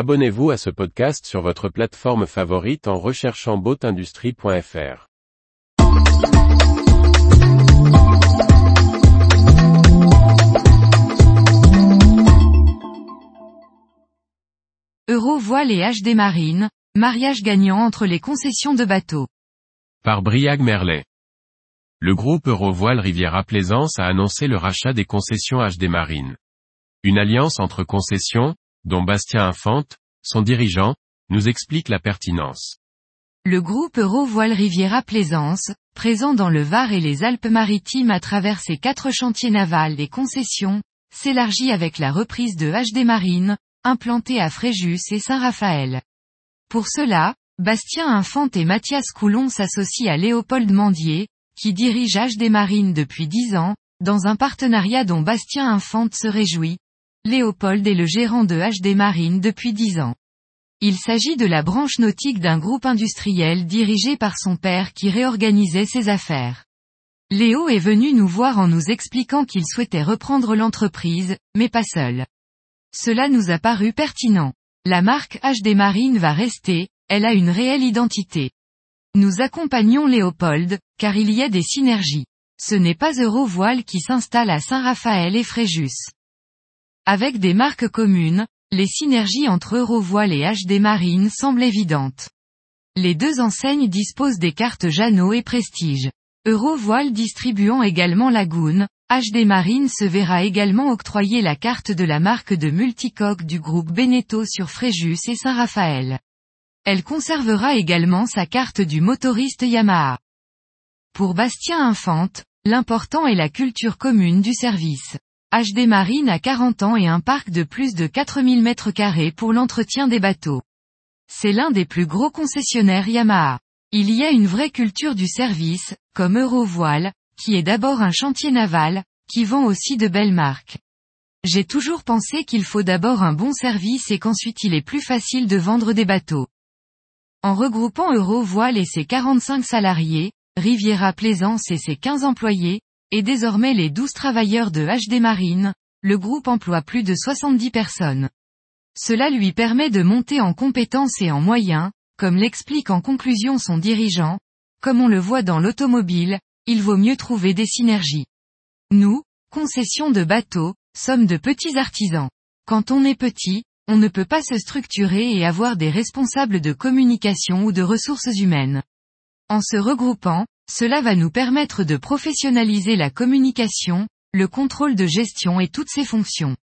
Abonnez-vous à ce podcast sur votre plateforme favorite en recherchant boatindustrie.fr. Euro-voiles et HD Marine, mariage gagnant entre les concessions de bateaux. Par Briag Merlet. Le groupe Euro-voiles Riviera Plaisance a annoncé le rachat des concessions HD Marine. Une alliance entre concessions, dont Bastien Infante, son dirigeant, nous explique la pertinence. Le groupe Euro-voiles Riviera Plaisance, présent dans le Var et les Alpes-Maritimes à travers ses 4 chantiers navals et concessions, s'élargit avec la reprise de HD Marine, implanté à Fréjus et Saint-Raphaël. Pour cela, Bastien Infante et Mathias Coulon s'associent à Léopold Mandier, qui dirige HD Marine depuis 10 ans, dans un partenariat dont Bastien Infante se réjouit. Léopold est le gérant de HD Marine depuis 10 ans. Il s'agit de la branche nautique d'un groupe industriel dirigé par son père qui réorganisait ses affaires. Léo est venu nous voir en nous expliquant qu'il souhaitait reprendre l'entreprise, mais pas seul. Cela nous a paru pertinent. La marque HD Marine va rester, elle a une réelle identité. Nous accompagnons Léopold, car il y a des synergies. Ce n'est pas Euro-voiles qui s'installe à Saint-Raphaël et Fréjus. Avec des marques communes, les synergies entre Euro-voiles et HD Marine semblent évidentes. Les deux enseignes disposent des cartes Jeanneau et Prestige. Euro-voiles distribuant également Lagoon, HD Marine se verra également octroyer la carte de la marque de multicoque du groupe Beneteau sur Fréjus et Saint-Raphaël. Elle conservera également sa carte du motoriste Yamaha. Pour Bastien Infante, l'important est la culture commune du service. HD Marine a 40 ans et un parc de plus de 4000 m² pour l'entretien des bateaux. C'est l'un des plus gros concessionnaires Yamaha. Il y a une vraie culture du service, comme Euro-voiles, qui est d'abord un chantier naval, qui vend aussi de belles marques. J'ai toujours pensé qu'il faut d'abord un bon service et qu'ensuite il est plus facile de vendre des bateaux. En regroupant Euro-voiles et ses 45 salariés, Riviera Plaisance et ses 15 employés, et désormais les 12 travailleurs de HD Marine, le groupe emploie plus de 70 personnes. Cela lui permet de monter en compétences et en moyens, comme l'explique en conclusion son dirigeant. Comme on le voit dans l'automobile, il vaut mieux trouver des synergies. Nous, concessions de bateaux, sommes de petits artisans. Quand on est petit, on ne peut pas se structurer et avoir des responsables de communication ou de ressources humaines. En se regroupant, cela va nous permettre de professionnaliser la communication, le contrôle de gestion et toutes ses fonctions.